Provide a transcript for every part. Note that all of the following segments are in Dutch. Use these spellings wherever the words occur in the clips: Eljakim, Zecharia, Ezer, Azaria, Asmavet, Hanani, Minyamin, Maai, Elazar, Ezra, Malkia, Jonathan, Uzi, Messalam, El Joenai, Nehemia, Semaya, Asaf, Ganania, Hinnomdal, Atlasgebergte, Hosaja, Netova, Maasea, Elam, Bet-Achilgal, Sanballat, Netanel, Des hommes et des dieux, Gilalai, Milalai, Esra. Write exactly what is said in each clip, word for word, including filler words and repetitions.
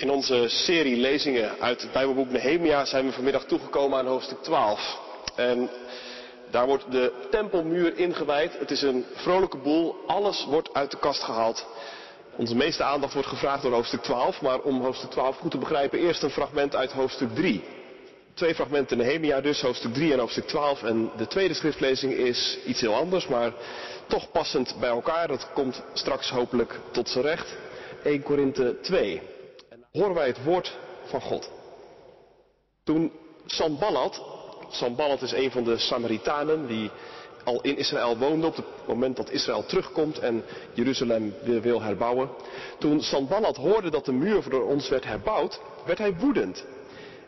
In onze serie lezingen uit het Bijbelboek Nehemia zijn we vanmiddag toegekomen aan hoofdstuk twaalf. En daar wordt de tempelmuur ingewijd. Het is een vrolijke boel. Alles wordt uit de kast gehaald. Onze meeste aandacht wordt gevraagd door hoofdstuk twaalf. Maar om hoofdstuk twaalf goed te begrijpen, eerst een fragment uit hoofdstuk drie. Twee fragmenten Nehemia dus, hoofdstuk drie en hoofdstuk twaalf. En de tweede schriftlezing is iets heel anders, maar toch passend bij elkaar. Dat komt straks hopelijk tot z'n recht. Eerste Korinthe twee. En horen wij het woord van God. Toen Sanballat, Sanballat is een van de Samaritanen die al in Israël woonde op het moment dat Israël terugkomt en Jeruzalem weer wil herbouwen. Toen Sanballat hoorde dat de muur voor ons werd herbouwd, werd hij woedend.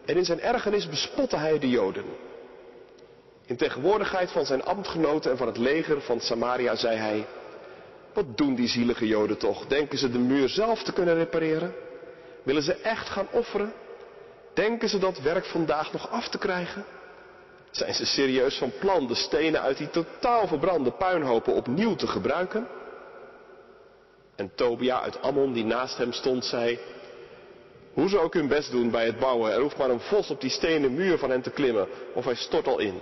En in zijn ergernis bespotte hij de Joden. In tegenwoordigheid van zijn ambtgenoten en van het leger van Samaria zei hij: wat doen die zielige Joden toch? Denken ze de muur zelf te kunnen repareren? Willen ze echt gaan offeren? Denken ze dat werk vandaag nog af te krijgen? Zijn ze serieus van plan de stenen uit die totaal verbrande puinhopen opnieuw te gebruiken? En Tobia uit Ammon, die naast hem stond, zei: hoe ze ook hun best doen bij het bouwen, er hoeft maar een vos op die stenen muur van hen te klimmen, of hij stort al in.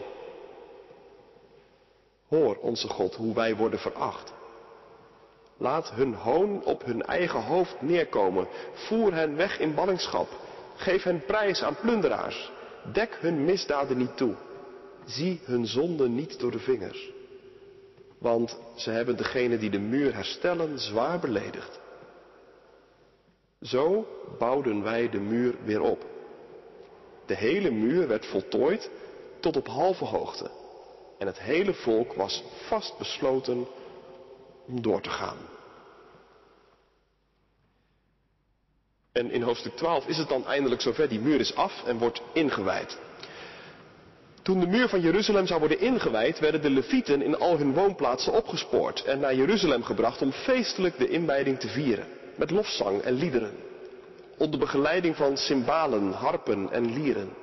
Hoor, onze God, hoe wij worden veracht. Laat hun hoon op hun eigen hoofd neerkomen. Voer hen weg in ballingschap. Geef hen prijs aan plunderaars. Dek hun misdaden niet toe. Zie hun zonden niet door de vingers. Want ze hebben degene die de muur herstellen zwaar beledigd. Zo bouwden wij de muur weer op. De hele muur werd voltooid tot op halve hoogte. En het hele volk was vastbesloten om door te gaan. En in hoofdstuk twaalf is het dan eindelijk zover. Die muur is af en wordt ingewijd. Toen de muur van Jeruzalem zou worden ingewijd, werden de Levieten in al hun woonplaatsen opgespoord en naar Jeruzalem gebracht om feestelijk de inwijding te vieren. Met lofzang en liederen. Onder begeleiding van cymbalen, harpen en lieren.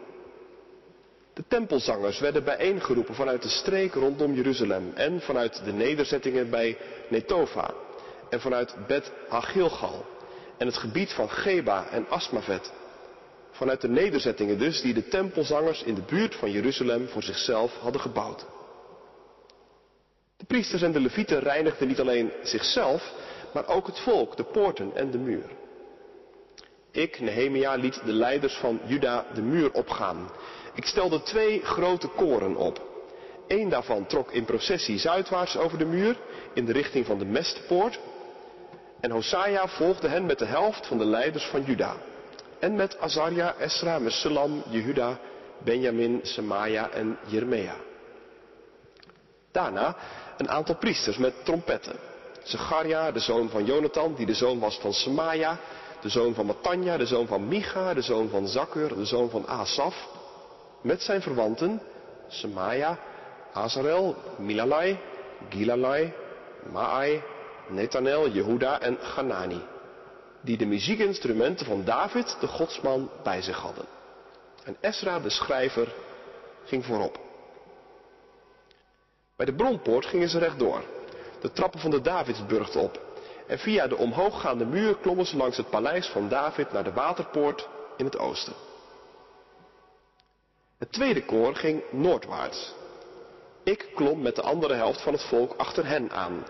De tempelzangers werden bijeengeroepen vanuit de streek rondom Jeruzalem en vanuit de nederzettingen bij Netova en vanuit Bet-Achilgal en het gebied van Geba en Asmavet. Vanuit de nederzettingen dus die de tempelzangers in de buurt van Jeruzalem voor zichzelf hadden gebouwd. De priesters en de levieten reinigden niet alleen zichzelf, maar ook het volk, de poorten en de muur. Ik, Nehemia, liet de leiders van Juda de muur opgaan. Ik stelde twee grote koren op. Eén daarvan trok in processie zuidwaarts over de muur, in de richting van de mestpoort. En Hosaja volgde hen met de helft van de leiders van Juda. En met Azaria, Esra, Messalam, Jehuda, Benjamin, Semaya en Jeremia. Daarna een aantal priesters met trompetten. Zecharia, de zoon van Jonathan, die de zoon was van Semaya, de zoon van Matanja, de zoon van Micha, de zoon van Zakur, de zoon van Asaf, met zijn verwanten Semaya, Hazarel, Milalai, Gilalai, Maai, Netanel, Jehuda en Hanani, die de muziekinstrumenten van David, de godsman, bij zich hadden. En Ezra, de schrijver, ging voorop. Bij de bronpoort gingen ze rechtdoor, de trappen van de Davidsburcht op, en via de omhooggaande muur klommen ze langs het paleis van David naar de waterpoort in het oosten. Het tweede koor ging noordwaarts. Ik klom met de andere helft van het volk achter hen aan.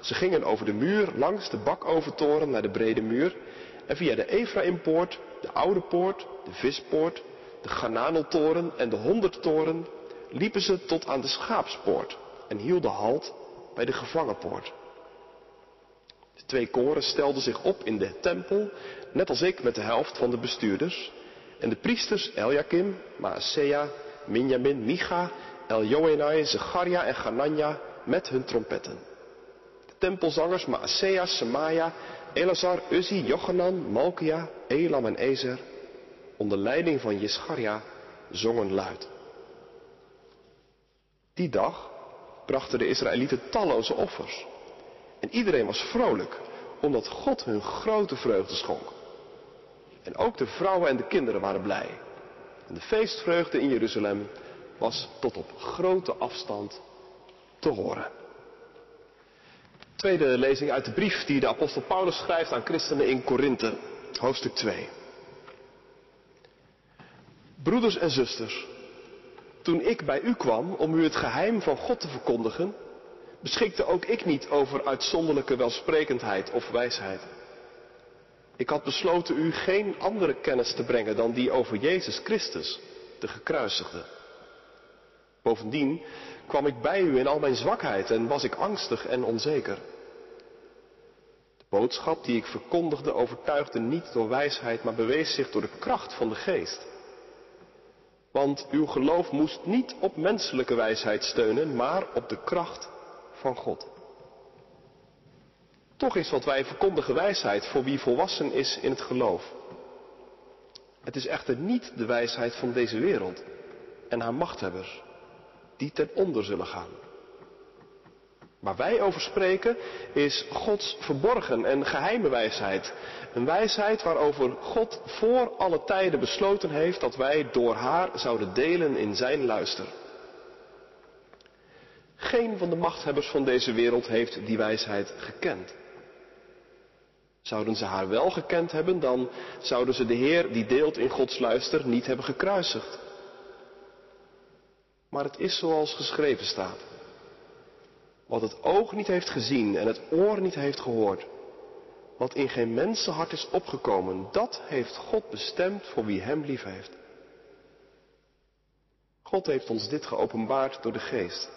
Ze gingen over de muur, langs de bakovertoren naar de brede muur en via de Efraïmpoort, de oude poort, de vispoort, de Gananeltoren en de honderdtoren liepen ze tot aan de schaapspoort en hielden halt bij de gevangenpoort. De twee koren stelden zich op in de tempel, net als ik met de helft van de bestuurders. En de priesters Eljakim, Maasea, Minyamin, Micha, El Joenai, Zecharia en Ganania met hun trompetten. De tempelzangers Maasea, Semaya, Elazar, Uzi, Jochanan, Malkia, Elam en Ezer, onder leiding van Zecharia, zongen luid. Die dag brachten de Israëlieten talloze offers. En iedereen was vrolijk, omdat God hun grote vreugde schonk. En ook de vrouwen en de kinderen waren blij. En de feestvreugde in Jeruzalem was tot op grote afstand te horen. Tweede lezing uit de brief die de apostel Paulus schrijft aan christenen in Korinthe, hoofdstuk twee. Broeders en zusters, toen ik bij u kwam om u het geheim van God te verkondigen, beschikte ook ik niet over uitzonderlijke welsprekendheid of wijsheid. Ik had besloten u geen andere kennis te brengen dan die over Jezus Christus, de gekruisigde. Bovendien kwam ik bij u in al mijn zwakheid en was ik angstig en onzeker. De boodschap die ik verkondigde overtuigde niet door wijsheid, maar bewees zich door de kracht van de geest. Want uw geloof moest niet op menselijke wijsheid steunen, maar op de kracht van God. Toch is wat wij verkondigen wijsheid voor wie volwassen is in het geloof. Het is echter niet de wijsheid van deze wereld en haar machthebbers, die ten onder zullen gaan. Waar wij over spreken is Gods verborgen en geheime wijsheid. Een wijsheid waarover God voor alle tijden besloten heeft dat wij door haar zouden delen in zijn luister. Geen van de machthebbers van deze wereld heeft die wijsheid gekend. Zouden ze haar wel gekend hebben, dan zouden ze de Heer die deelt in Gods luister niet hebben gekruisigd. Maar het is zoals geschreven staat. Wat het oog niet heeft gezien en het oor niet heeft gehoord, wat in geen mensenhart is opgekomen, dat heeft God bestemd voor wie hem lief heeft. God heeft ons dit geopenbaard door de Geest.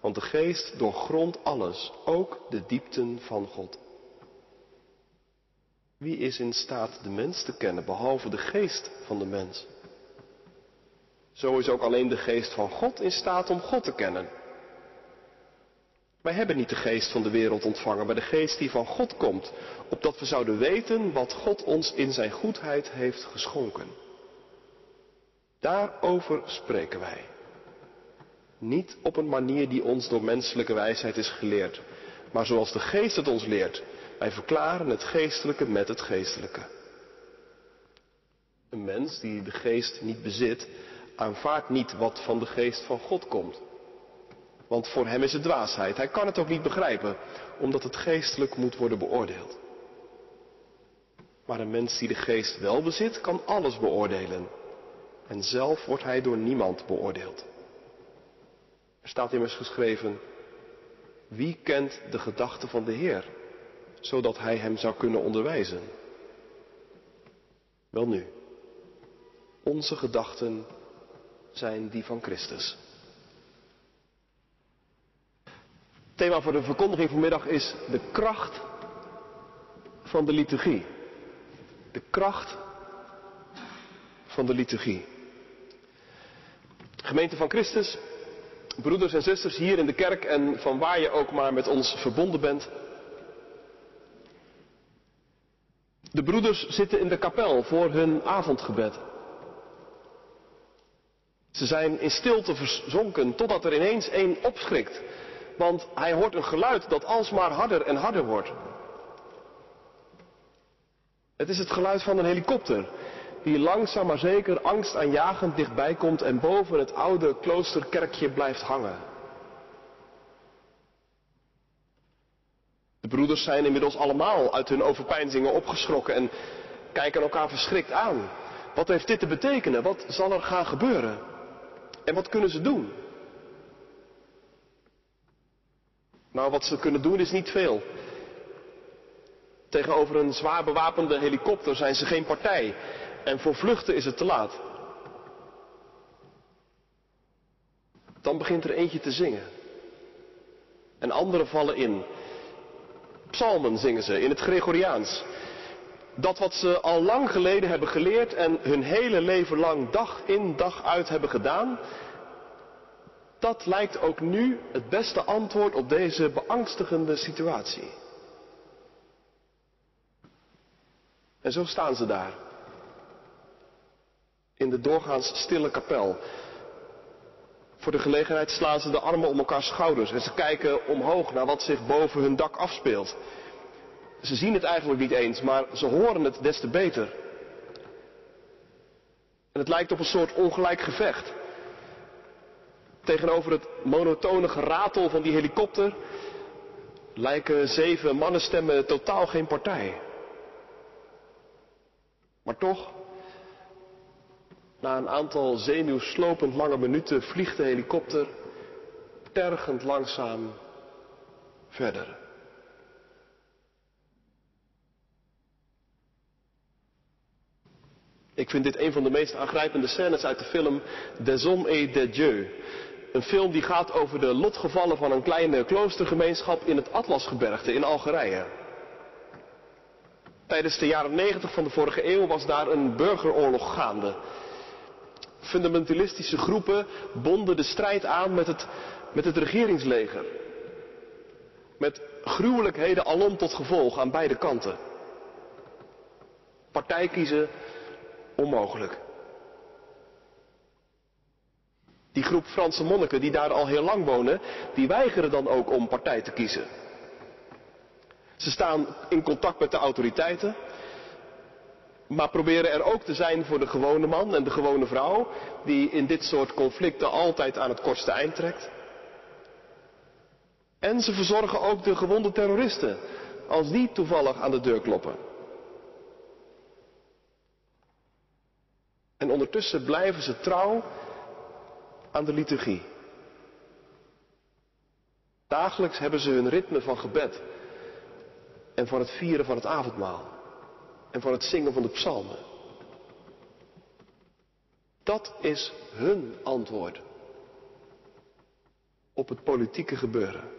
Want de Geest doorgrondt alles, ook de diepten van God. Wie is in staat de mens te kennen, behalve de geest van de mens? Zo is ook alleen de geest van God in staat om God te kennen. Wij hebben niet de geest van de wereld ontvangen, maar de geest die van God komt, opdat we zouden weten wat God ons in zijn goedheid heeft geschonken. Daarover spreken wij. Niet op een manier die ons door menselijke wijsheid is geleerd, maar zoals de geest het ons leert. Wij verklaren het geestelijke met het geestelijke. Een mens die de geest niet bezit, aanvaardt niet wat van de geest van God komt. Want voor hem is het dwaasheid. Hij kan het ook niet begrijpen, omdat het geestelijk moet worden beoordeeld. Maar een mens die de geest wel bezit, kan alles beoordelen. En zelf wordt hij door niemand beoordeeld. Er staat immers geschreven, wie kent de gedachten van de Heer, zodat hij hem zou kunnen onderwijzen? Welnu, onze gedachten zijn die van Christus. Het thema voor de verkondiging vanmiddag is de kracht van de liturgie. De kracht van de liturgie. Gemeente van Christus, broeders en zusters hier in de kerk en van waar je ook maar met ons verbonden bent. De broeders zitten in de kapel voor hun avondgebed. Ze zijn in stilte verzonken totdat er ineens één opschrikt. Want hij hoort een geluid dat alsmaar harder en harder wordt. Het is het geluid van een helikopter die langzaam maar zeker angstaanjagend dichtbij komt en boven het oude kloosterkerkje blijft hangen. De broeders zijn inmiddels allemaal uit hun overpeinzingen opgeschrokken en kijken elkaar verschrikt aan. Wat heeft dit te betekenen? Wat zal er gaan gebeuren? En wat kunnen ze doen? Nou, wat ze kunnen doen is niet veel. Tegenover een zwaar bewapende helikopter zijn ze geen partij. En voor vluchten is het te laat. Dan begint er eentje te zingen. En anderen vallen in. Psalmen zingen ze in het Gregoriaans. Dat wat ze al lang geleden hebben geleerd en hun hele leven lang dag in dag uit hebben gedaan, dat lijkt ook nu het beste antwoord op deze beangstigende situatie. En zo staan ze daar. In de doorgaans stille kapel. Voor de gelegenheid slaan ze de armen om elkaars schouders en ze kijken omhoog naar wat zich boven hun dak afspeelt. Ze zien het eigenlijk niet eens, maar ze horen het des te beter. En het lijkt op een soort ongelijk gevecht. Tegenover het monotone geratel van die helikopter lijken zeven mannenstemmen totaal geen partij. Maar toch, Na een aantal zenuwslopend lange minuten vliegt de helikopter tergend langzaam verder. Ik vind dit een van de meest aangrijpende scènes uit de film Des Hommes et des Dieux. Een film die gaat over de lotgevallen van een kleine kloostergemeenschap in het Atlasgebergte in Algerije. Tijdens de jaren negentig van de vorige eeuw was daar een burgeroorlog gaande. Fundamentalistische groepen bonden de strijd aan met het, met het regeringsleger. Met gruwelijkheden alom tot gevolg aan beide kanten. Partij kiezen, onmogelijk. Die groep Franse monniken die daar al heel lang wonen, die weigeren dan ook om partij te kiezen. Ze staan in contact met de autoriteiten, maar proberen er ook te zijn voor de gewone man en de gewone vrouw, die in dit soort conflicten altijd aan het kortste eind trekt. En ze verzorgen ook de gewonde terroristen, als die toevallig aan de deur kloppen. En ondertussen blijven ze trouw aan de liturgie. Dagelijks hebben ze hun ritme van gebed en van het vieren van het avondmaal en van het zingen van de psalmen. Dat is hun antwoord op het politieke gebeuren.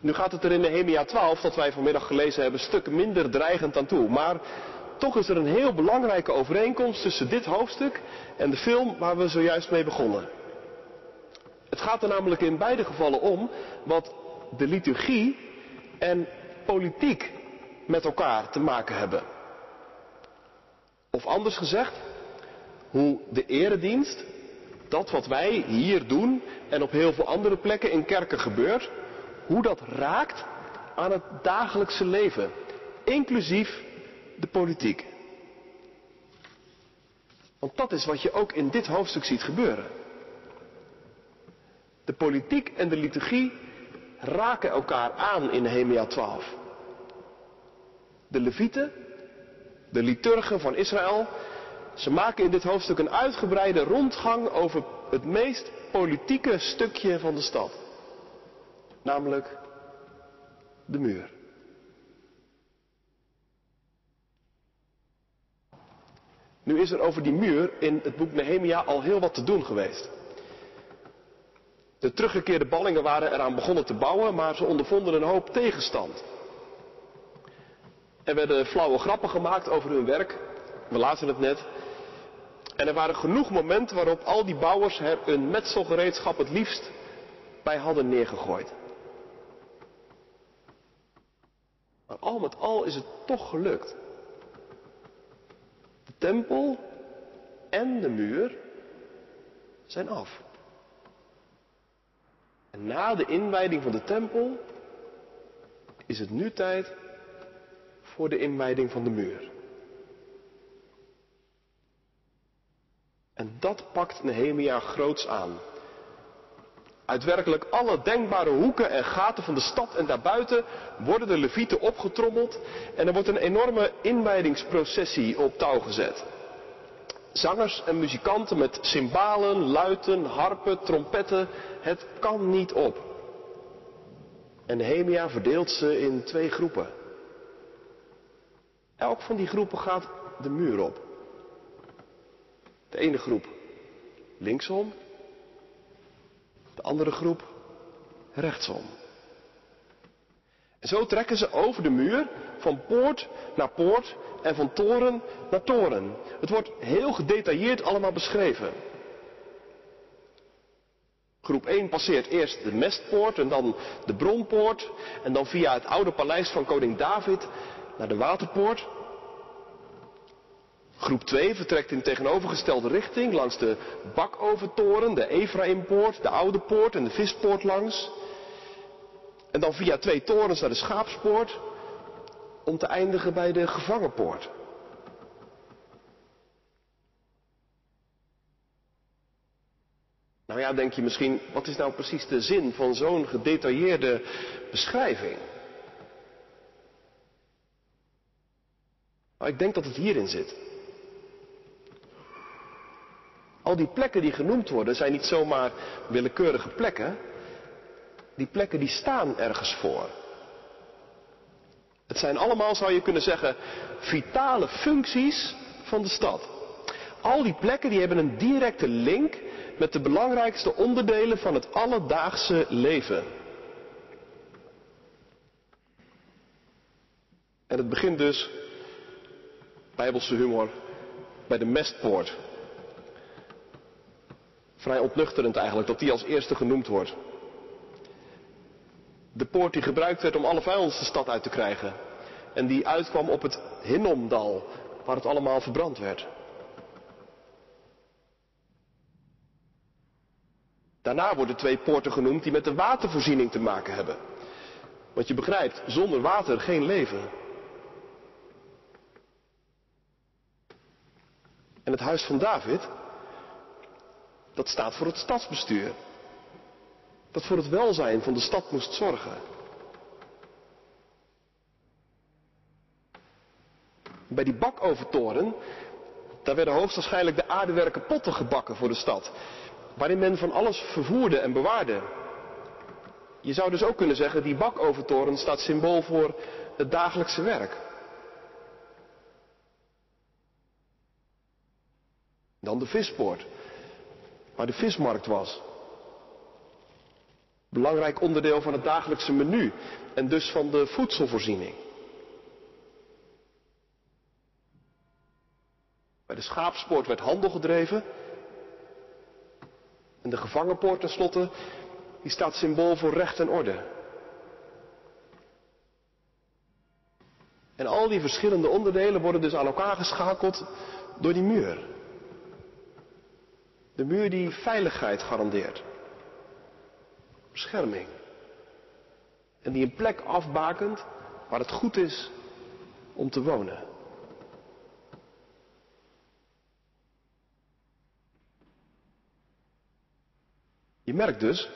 Nu gaat het er in Nehemia twaalf, dat wij vanmiddag gelezen hebben, een stuk minder dreigend aan toe. Maar toch is er een heel belangrijke overeenkomst tussen dit hoofdstuk en de film waar we zojuist mee begonnen. Het gaat er namelijk in beide gevallen om wat de liturgie en politiek met elkaar te maken hebben. Of anders gezegd, hoe de eredienst, dat wat wij hier doen en op heel veel andere plekken in kerken gebeurt, hoe dat raakt aan het dagelijkse leven, inclusief de politiek. Want dat is wat je ook in dit hoofdstuk ziet gebeuren. De politiek en de liturgie raken elkaar aan in Nehemia twaalf. De levieten, de liturgen van Israël, ze maken in dit hoofdstuk een uitgebreide rondgang over het meest politieke stukje van de stad. Namelijk de muur. Nu is er over die muur in het boek Nehemia al heel wat te doen geweest. De teruggekeerde ballingen waren eraan begonnen te bouwen, maar ze ondervonden een hoop tegenstand. Er werden flauwe grappen gemaakt over hun werk, we lazen het net. En er waren genoeg momenten waarop al die bouwers er hun metselgereedschap het liefst bij hadden neergegooid. Maar al met al is het toch gelukt. De tempel en de muur zijn af. En na de inwijding van de tempel is het nu tijd voor de inwijding van de muur. En dat pakt Nehemia groots aan. Uit werkelijk alle denkbare hoeken en gaten van de stad en daarbuiten worden de levieten opgetrommeld en er wordt een enorme inwijdingsprocessie op touw gezet. Zangers en muzikanten met cymbalen, luiten, harpen, trompetten, het kan niet op. En Nehemia verdeelt ze in twee groepen. Elk van die groepen gaat de muur op. De ene groep linksom. De andere groep rechtsom. En zo trekken ze over de muur van poort naar poort en van toren naar toren. Het wordt heel gedetailleerd allemaal beschreven. Groep één passeert eerst de mestpoort en dan de bronpoort. En dan via het oude paleis van koning David naar de waterpoort. Groep twee vertrekt in tegenovergestelde richting langs de Bakovertoren, de Efraïmpoort, de Oude Poort en de Vispoort langs. En dan via twee torens naar de Schaapspoort om te eindigen bij de Gevangenpoort. Nou ja, denk je misschien, wat is nou precies de zin van zo'n gedetailleerde beschrijving? Maar ik denk dat het hierin zit. Al die plekken die genoemd worden zijn niet zomaar willekeurige plekken. Die plekken die staan ergens voor. Het zijn allemaal, zou je kunnen zeggen, vitale functies van de stad. Al die plekken die hebben een directe link met de belangrijkste onderdelen van het alledaagse leven. En het begint dus, bijbelse humor, bij de mestpoort. Vrij opluchterend eigenlijk dat die als eerste genoemd wordt. De poort die gebruikt werd om alle vuilnis de stad uit te krijgen. En die uitkwam op het Hinnomdal, waar het allemaal verbrand werd. Daarna worden twee poorten genoemd die met de watervoorziening te maken hebben. Want je begrijpt, zonder water geen leven. En het huis van David, dat staat voor het stadsbestuur. Dat voor het welzijn van de stad moest zorgen. Bij die bakoventoren, daar werden hoogstwaarschijnlijk de aardewerken potten gebakken voor de stad. Waarin men van alles vervoerde en bewaarde. Je zou dus ook kunnen zeggen, die bakoventoren staat symbool voor het dagelijkse werk. Dan de vispoort, waar de vismarkt was. Belangrijk onderdeel van het dagelijkse menu en dus van de voedselvoorziening. Bij de schaapspoort werd handel gedreven. En de gevangenpoort tenslotte, die staat symbool voor recht en orde. En al die verschillende onderdelen worden dus aan elkaar geschakeld door die muur. De muur die veiligheid garandeert. Bescherming. En die een plek afbakent waar het goed is om te wonen. Je merkt dus,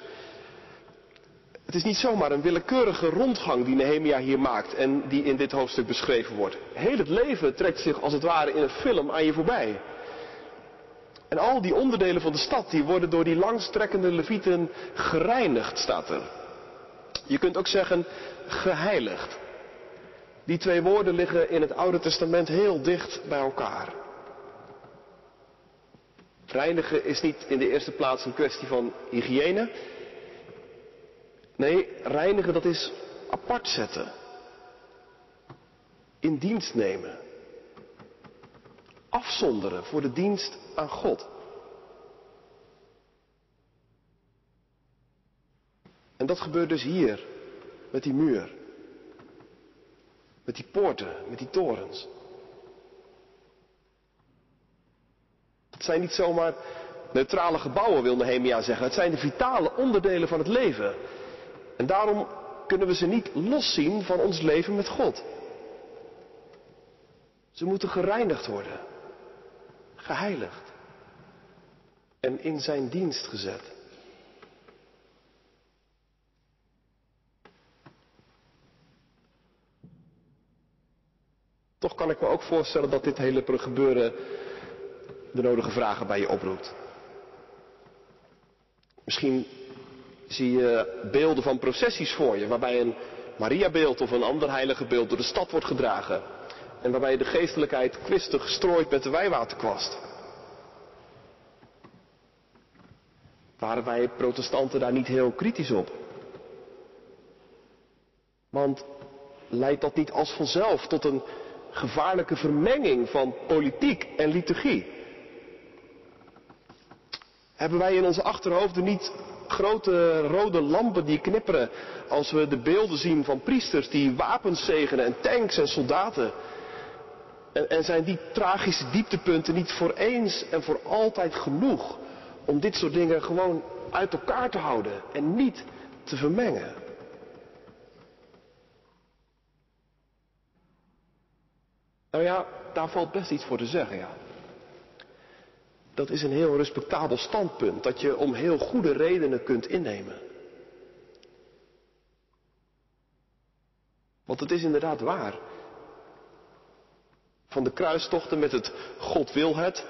het is niet zomaar een willekeurige rondgang die Nehemia hier maakt en die in dit hoofdstuk beschreven wordt. Heel het leven trekt zich als het ware in een film aan je voorbij. En al die onderdelen van de stad die worden door die langstrekkende levieten gereinigd, staat er. Je kunt ook zeggen geheiligd. Die twee woorden liggen in het Oude Testament heel dicht bij elkaar. Reinigen is niet in de eerste plaats een kwestie van hygiëne. Nee, reinigen dat is apart zetten. In dienst nemen. Afzonderen voor de dienst aan God. En dat gebeurt dus hier, met die muur. Met die poorten, met die torens. Het zijn niet zomaar neutrale gebouwen, wil Nehemia zeggen. Het zijn de vitale onderdelen van het leven. En daarom kunnen we ze niet loszien van ons leven met God. Ze moeten gereinigd worden. Geheiligd. En in zijn dienst gezet. Toch kan ik me ook voorstellen dat dit hele gebeuren de nodige vragen bij je oproept. Misschien zie je beelden van processies voor je, waarbij een Mariabeeld of een ander heilige beeld door de stad wordt gedragen. En waarbij de geestelijkheid kwistig strooit met de wijwaterkwast. Waren wij protestanten daar niet heel kritisch op? Want leidt dat niet als vanzelf tot een gevaarlijke vermenging van politiek en liturgie? Hebben wij in onze achterhoofden niet grote rode lampen die knipperen als we de beelden zien van priesters die wapens zegenen en tanks en soldaten? En, en zijn die tragische dieptepunten niet voor eens en voor altijd genoeg om dit soort dingen gewoon uit elkaar te houden en niet te vermengen? Nou ja, daar valt best iets voor te zeggen, ja. Dat is een heel respectabel standpunt, dat je om heel goede redenen kunt innemen. Want het is inderdaad waar. Van de kruistochten met het God wil het,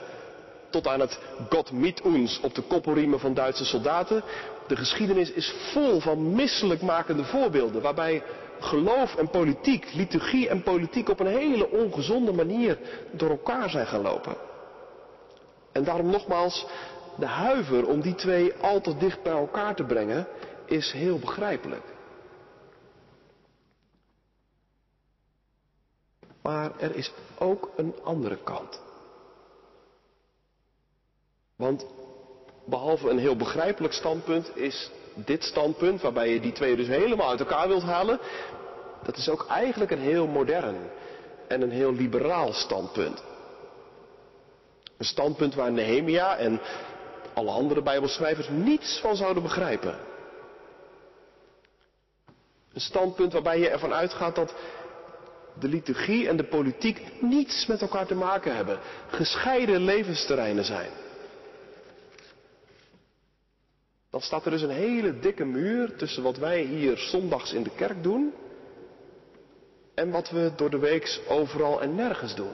tot aan het God mit uns op de koppelriemen van Duitse soldaten. De geschiedenis is vol van misselijkmakende voorbeelden, waarbij geloof en politiek, liturgie en politiek op een hele ongezonde manier door elkaar zijn gaan lopen. En daarom nogmaals, de huiver om die twee al te dicht bij elkaar te brengen is heel begrijpelijk. Maar er is ook een andere kant. Want behalve een heel begrijpelijk standpunt is dit standpunt, waarbij je die twee dus helemaal uit elkaar wilt halen, dat is ook eigenlijk een heel modern en een heel liberaal standpunt. Een standpunt waar Nehemia en alle andere Bijbelschrijvers niets van zouden begrijpen. Een standpunt waarbij je ervan uitgaat dat de liturgie en de politiek niets met elkaar te maken hebben. Gescheiden levensterreinen zijn. Dan staat er dus een hele dikke muur tussen wat wij hier zondags in de kerk doen en wat we door de weeks overal en nergens doen.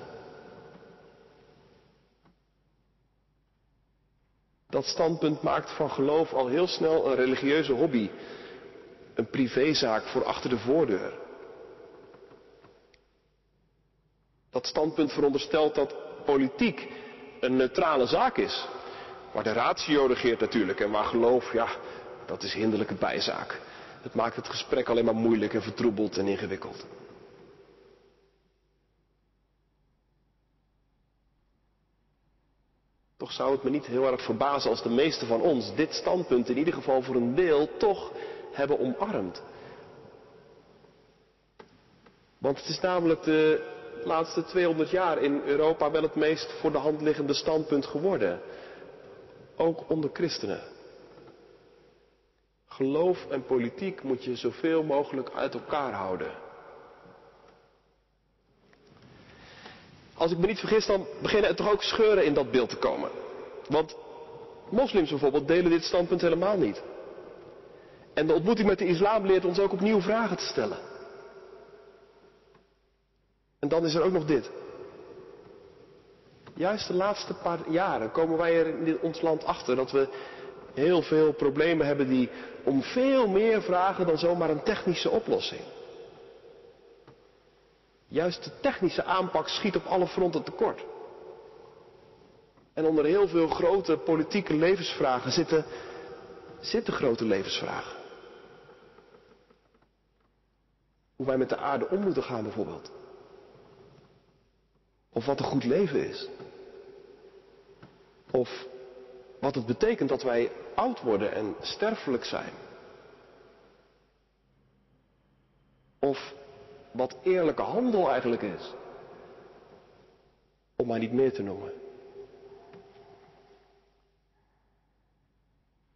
Dat standpunt maakt van geloof al heel snel een religieuze hobby. Een privézaak voor achter de voordeur. Dat standpunt veronderstelt dat politiek een neutrale zaak is. Waar de ratio regeert natuurlijk en waar geloof, ja, dat is hinderlijke bijzaak. Het maakt het gesprek alleen maar moeilijk en vertroebeld en ingewikkeld. Toch zou het me niet heel erg verbazen als de meesten van ons dit standpunt in ieder geval voor een deel toch hebben omarmd. Want het is namelijk de laatste tweehonderd jaar in Europa wel het meest voor de hand liggende standpunt geworden. Ook onder christenen. Geloof en politiek moet je zoveel mogelijk uit elkaar houden. Als ik me niet vergis, dan beginnen er toch ook scheuren in dat beeld te komen. Want moslims bijvoorbeeld delen dit standpunt helemaal niet. En de ontmoeting met de islam leert ons ook opnieuw vragen te stellen. En dan is er ook nog dit. Juist de laatste paar jaren komen wij er in ons land achter dat we heel veel problemen hebben die om veel meer vragen dan zomaar een technische oplossing. Juist de technische aanpak schiet op alle fronten tekort. En onder heel veel grote politieke levensvragen zitten, zitten grote levensvragen. Hoe wij met de aarde om moeten gaan bijvoorbeeld. Of wat een goed leven is. Of wat het betekent dat wij oud worden en sterfelijk zijn. Of wat eerlijke handel eigenlijk is. Om maar niet meer te noemen.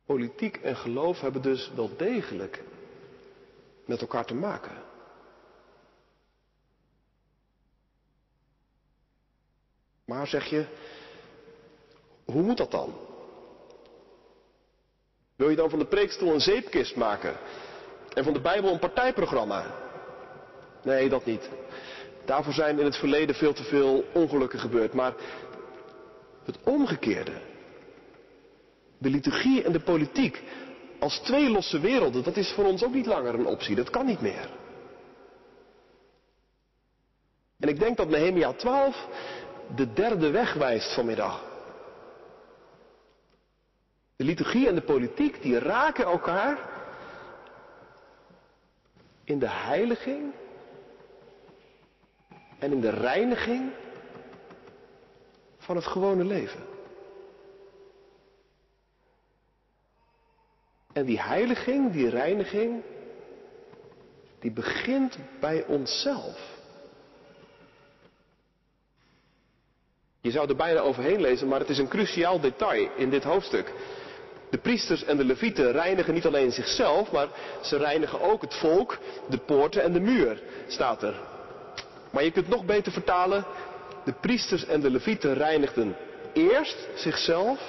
Politiek en geloof hebben dus wel degelijk met elkaar te maken. Maar zeg je, hoe moet dat dan? Wil je dan van de preekstoel een zeepkist maken? En van de Bijbel een partijprogramma? Nee, dat niet. Daarvoor zijn in het verleden veel te veel ongelukken gebeurd. Maar het omgekeerde. De liturgie en de politiek als twee losse werelden, dat is voor ons ook niet langer een optie. Dat kan niet meer. En ik denk dat Nehemia twaalf... de derde weg wijst vanmiddag. De liturgie en de politiek die raken elkaar in de heiliging en in de reiniging van het gewone leven. En die heiliging, die reiniging, die begint bij onszelf. Je zou er bijna overheen lezen, maar het is een cruciaal detail in dit hoofdstuk. De priesters en de levieten reinigen niet alleen zichzelf, maar ze reinigen ook het volk, de poorten en de muur, staat er. Maar je kunt nog beter vertalen, de priesters en de levieten reinigden eerst zichzelf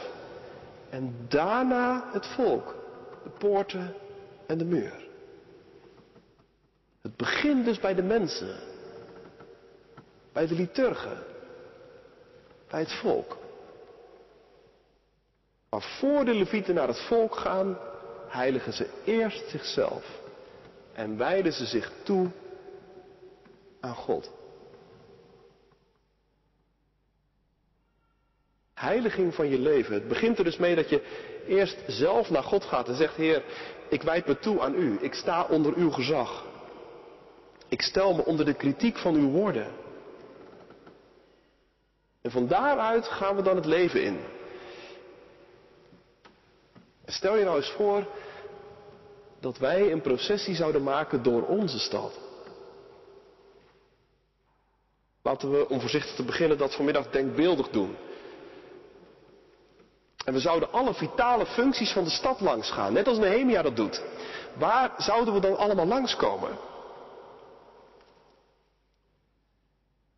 en daarna het volk, de poorten en de muur. Het begint dus bij de mensen. bij de liturgen, bij het volk. Maar voor de levieten naar het volk gaan, heiligen ze eerst zichzelf en wijden ze zich toe aan God. Heiliging van je leven. Het begint er dus mee dat je eerst zelf naar God gaat en zegt: Heer, ik wijd me toe aan u. Ik sta onder uw gezag. Ik stel me onder de kritiek van uw woorden. En van daaruit gaan we dan het leven in. Stel je nou eens voor dat wij een processie zouden maken door onze stad. Laten we, om voorzichtig te beginnen, dat vanmiddag denkbeeldig doen. En we zouden alle vitale functies van de stad langs gaan, net als Nehemia dat doet. Waar zouden we dan allemaal langskomen?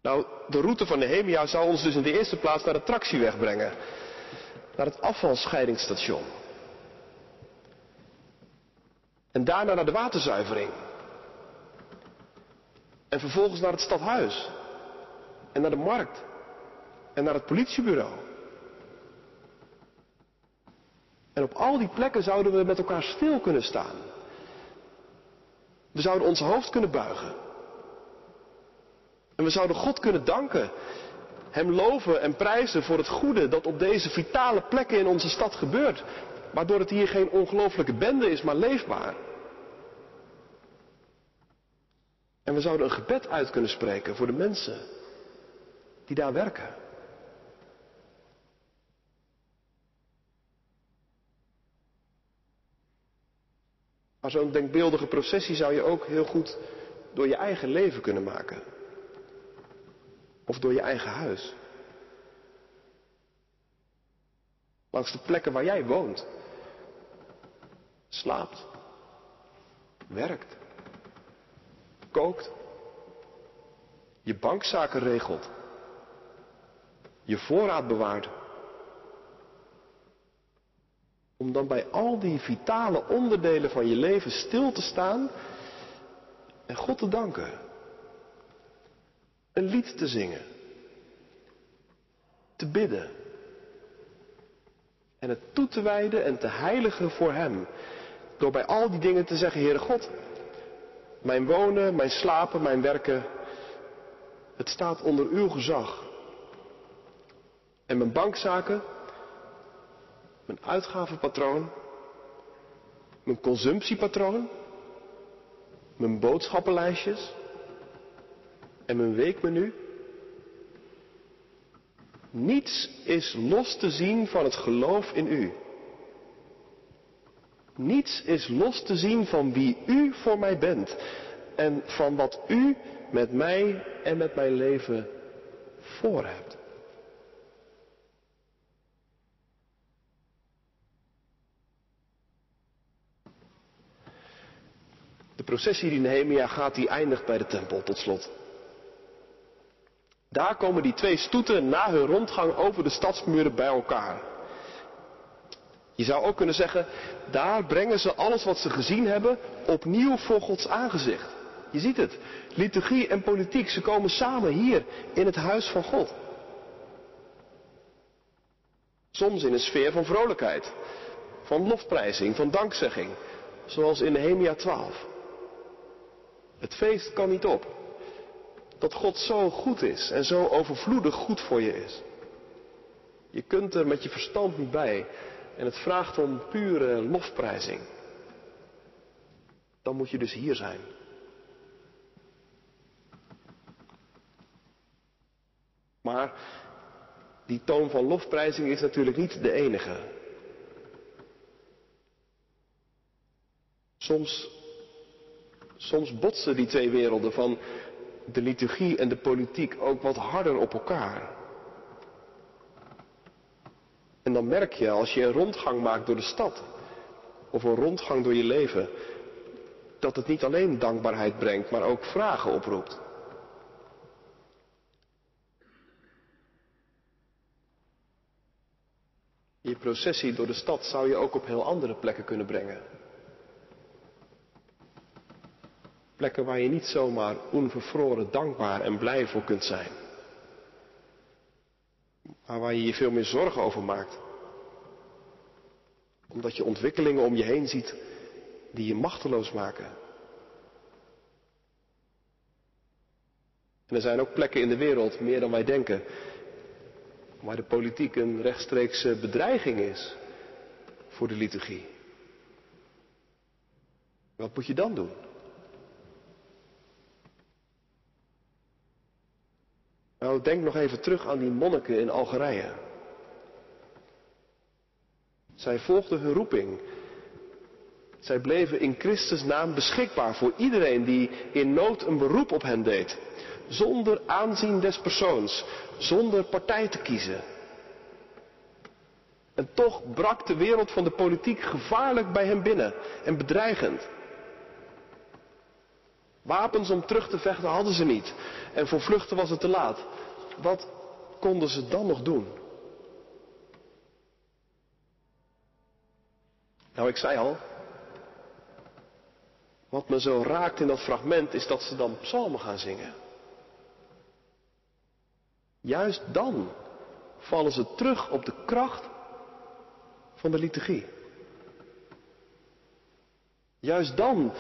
Nou, de route van Nehemia zou ons dus in de eerste plaats naar de tractieweg brengen. Naar het afvalscheidingsstation. En daarna naar de waterzuivering. En vervolgens naar het stadhuis. En naar de markt. En naar het politiebureau. En op al die plekken zouden we met elkaar stil kunnen staan. We zouden ons hoofd kunnen buigen. En we zouden God kunnen danken. Hem loven en prijzen voor het goede dat op deze vitale plekken in onze stad gebeurt. Waardoor het hier geen ongelooflijke bende is, maar leefbaar. En we zouden een gebed uit kunnen spreken voor de mensen die daar werken. Maar zo'n denkbeeldige processie zou je ook heel goed door je eigen leven kunnen maken. Of door je eigen huis. Langs de plekken waar jij woont. Slaapt. Werkt. Kookt. Je bankzaken regelt. Je voorraad bewaart. Om dan bij al die vitale onderdelen van je leven stil te staan en God te danken. Een lied te zingen. Te bidden. En het toe te wijden en te heiligen voor Hem. Door bij al die dingen te zeggen: Heere God, mijn wonen, mijn slapen, mijn werken, het staat onder uw gezag. En mijn bankzaken, mijn uitgavenpatroon, mijn consumptiepatroon, mijn boodschappenlijstjes en mijn weekmenu. Niets is los te zien van het geloof in u. Niets is los te zien van wie u voor mij bent en van wat u met mij en met mijn leven voor hebt. De processie die Nehemia gaat, die eindigt bij de tempel tot slot. Daar komen die twee stoeten na hun rondgang over de stadsmuren bij elkaar. Je zou ook kunnen zeggen, daar brengen ze alles wat ze gezien hebben opnieuw voor Gods aangezicht. Je ziet het, liturgie en politiek, ze komen samen hier in het huis van God. Soms in een sfeer van vrolijkheid, van lofprijzing, van dankzegging, zoals in Nehemia twaalf. Het feest kan niet op. Dat God zo goed is en zo overvloedig goed voor je is. Je kunt er met je verstand niet bij. En het vraagt om pure lofprijzing. Dan moet je dus hier zijn. Maar die toon van lofprijzing is natuurlijk niet de enige. Soms... Soms botsen die twee werelden van de liturgie en de politiek ook wat harder op elkaar. En dan merk je, als je een rondgang maakt door de stad, of een rondgang door je leven, dat het niet alleen dankbaarheid brengt, maar ook vragen oproept. Je processie door de stad zou je ook op heel andere plekken kunnen brengen. Plekken waar je niet zomaar onvervroren dankbaar en blij voor kunt zijn. Maar waar je je veel meer zorgen over maakt. Omdat je ontwikkelingen om je heen ziet die je machteloos maken. En er zijn ook plekken in de wereld, meer dan wij denken, waar de politiek een rechtstreekse bedreiging is voor de liturgie. Wat moet je dan doen? Nou, denk nog even terug aan die monniken in Algerije. Zij volgden hun roeping. Zij bleven in Christus naam beschikbaar voor iedereen die in nood een beroep op hen deed. Zonder aanzien des persoons, zonder partij te kiezen. En toch brak de wereld van de politiek gevaarlijk bij hen binnen en bedreigend. Wapens om terug te vechten hadden ze niet. En voor vluchten was het te laat. Wat konden ze dan nog doen? Nou, ik zei al. Wat me zo raakt in dat fragment is dat ze dan psalmen gaan zingen. Juist dan vallen ze terug op de kracht van de liturgie. Juist dan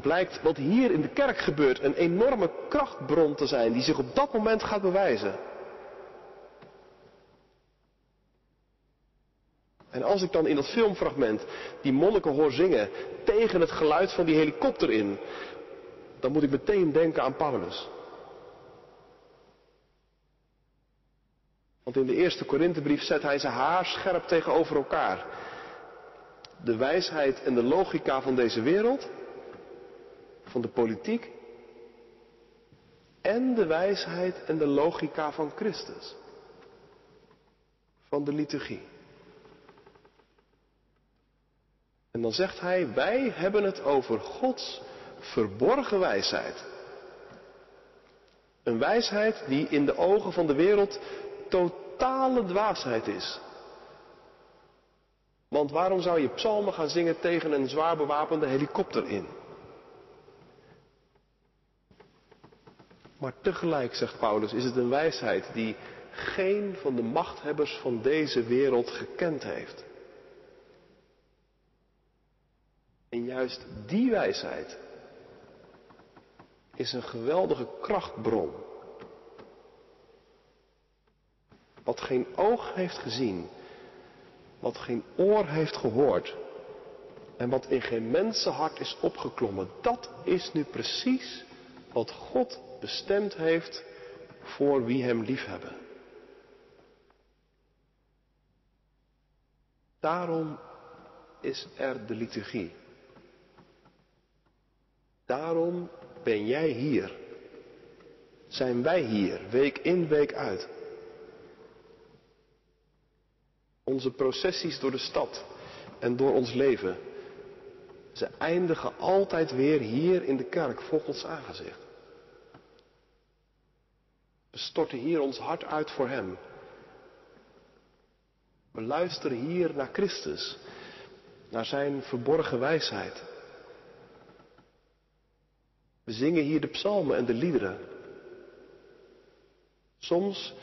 blijkt wat hier in de kerk gebeurt een enorme krachtbron te zijn die zich op dat moment gaat bewijzen. En als ik dan in dat filmfragment die monniken hoor zingen tegen het geluid van die helikopter in, dan moet ik meteen denken aan Paulus. Want in de eerste Korinthebrief zet hij ze haarscherp tegenover elkaar. De wijsheid en de logica van deze wereld, van de politiek en de wijsheid en de logica van Christus, van de liturgie. En dan zegt hij, wij hebben het over Gods verborgen wijsheid. Een wijsheid die in de ogen van de wereld totale dwaasheid is. Want waarom zou je psalmen gaan zingen tegen een zwaar bewapende helikopter in? Maar tegelijk, zegt Paulus, is het een wijsheid die geen van de machthebbers van deze wereld gekend heeft. En juist die wijsheid is een geweldige krachtbron. Wat geen oog heeft gezien, wat geen oor heeft gehoord en wat in geen mensenhart is opgeklommen, dat is nu precies wat God bestemd heeft voor wie hem liefhebben. Daarom is er de liturgie. Daarom ben jij hier. Zijn wij hier, week in, week uit. Onze processies door de stad en door ons leven, ze eindigen altijd weer hier in de kerk voor Gods aangezicht. We storten hier ons hart uit voor Hem. We luisteren hier naar Christus, naar zijn verborgen wijsheid. We zingen hier de psalmen en de liederen. Soms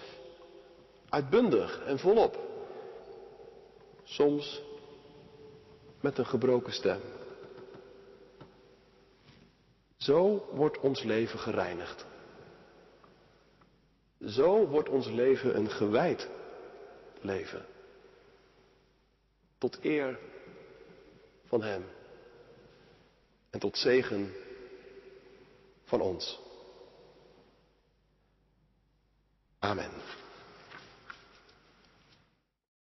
uitbundig en volop. Soms met een gebroken stem. Zo wordt ons leven gereinigd. Zo wordt ons leven een gewijd leven. Tot eer van Hem. En tot zegen van ons. Amen.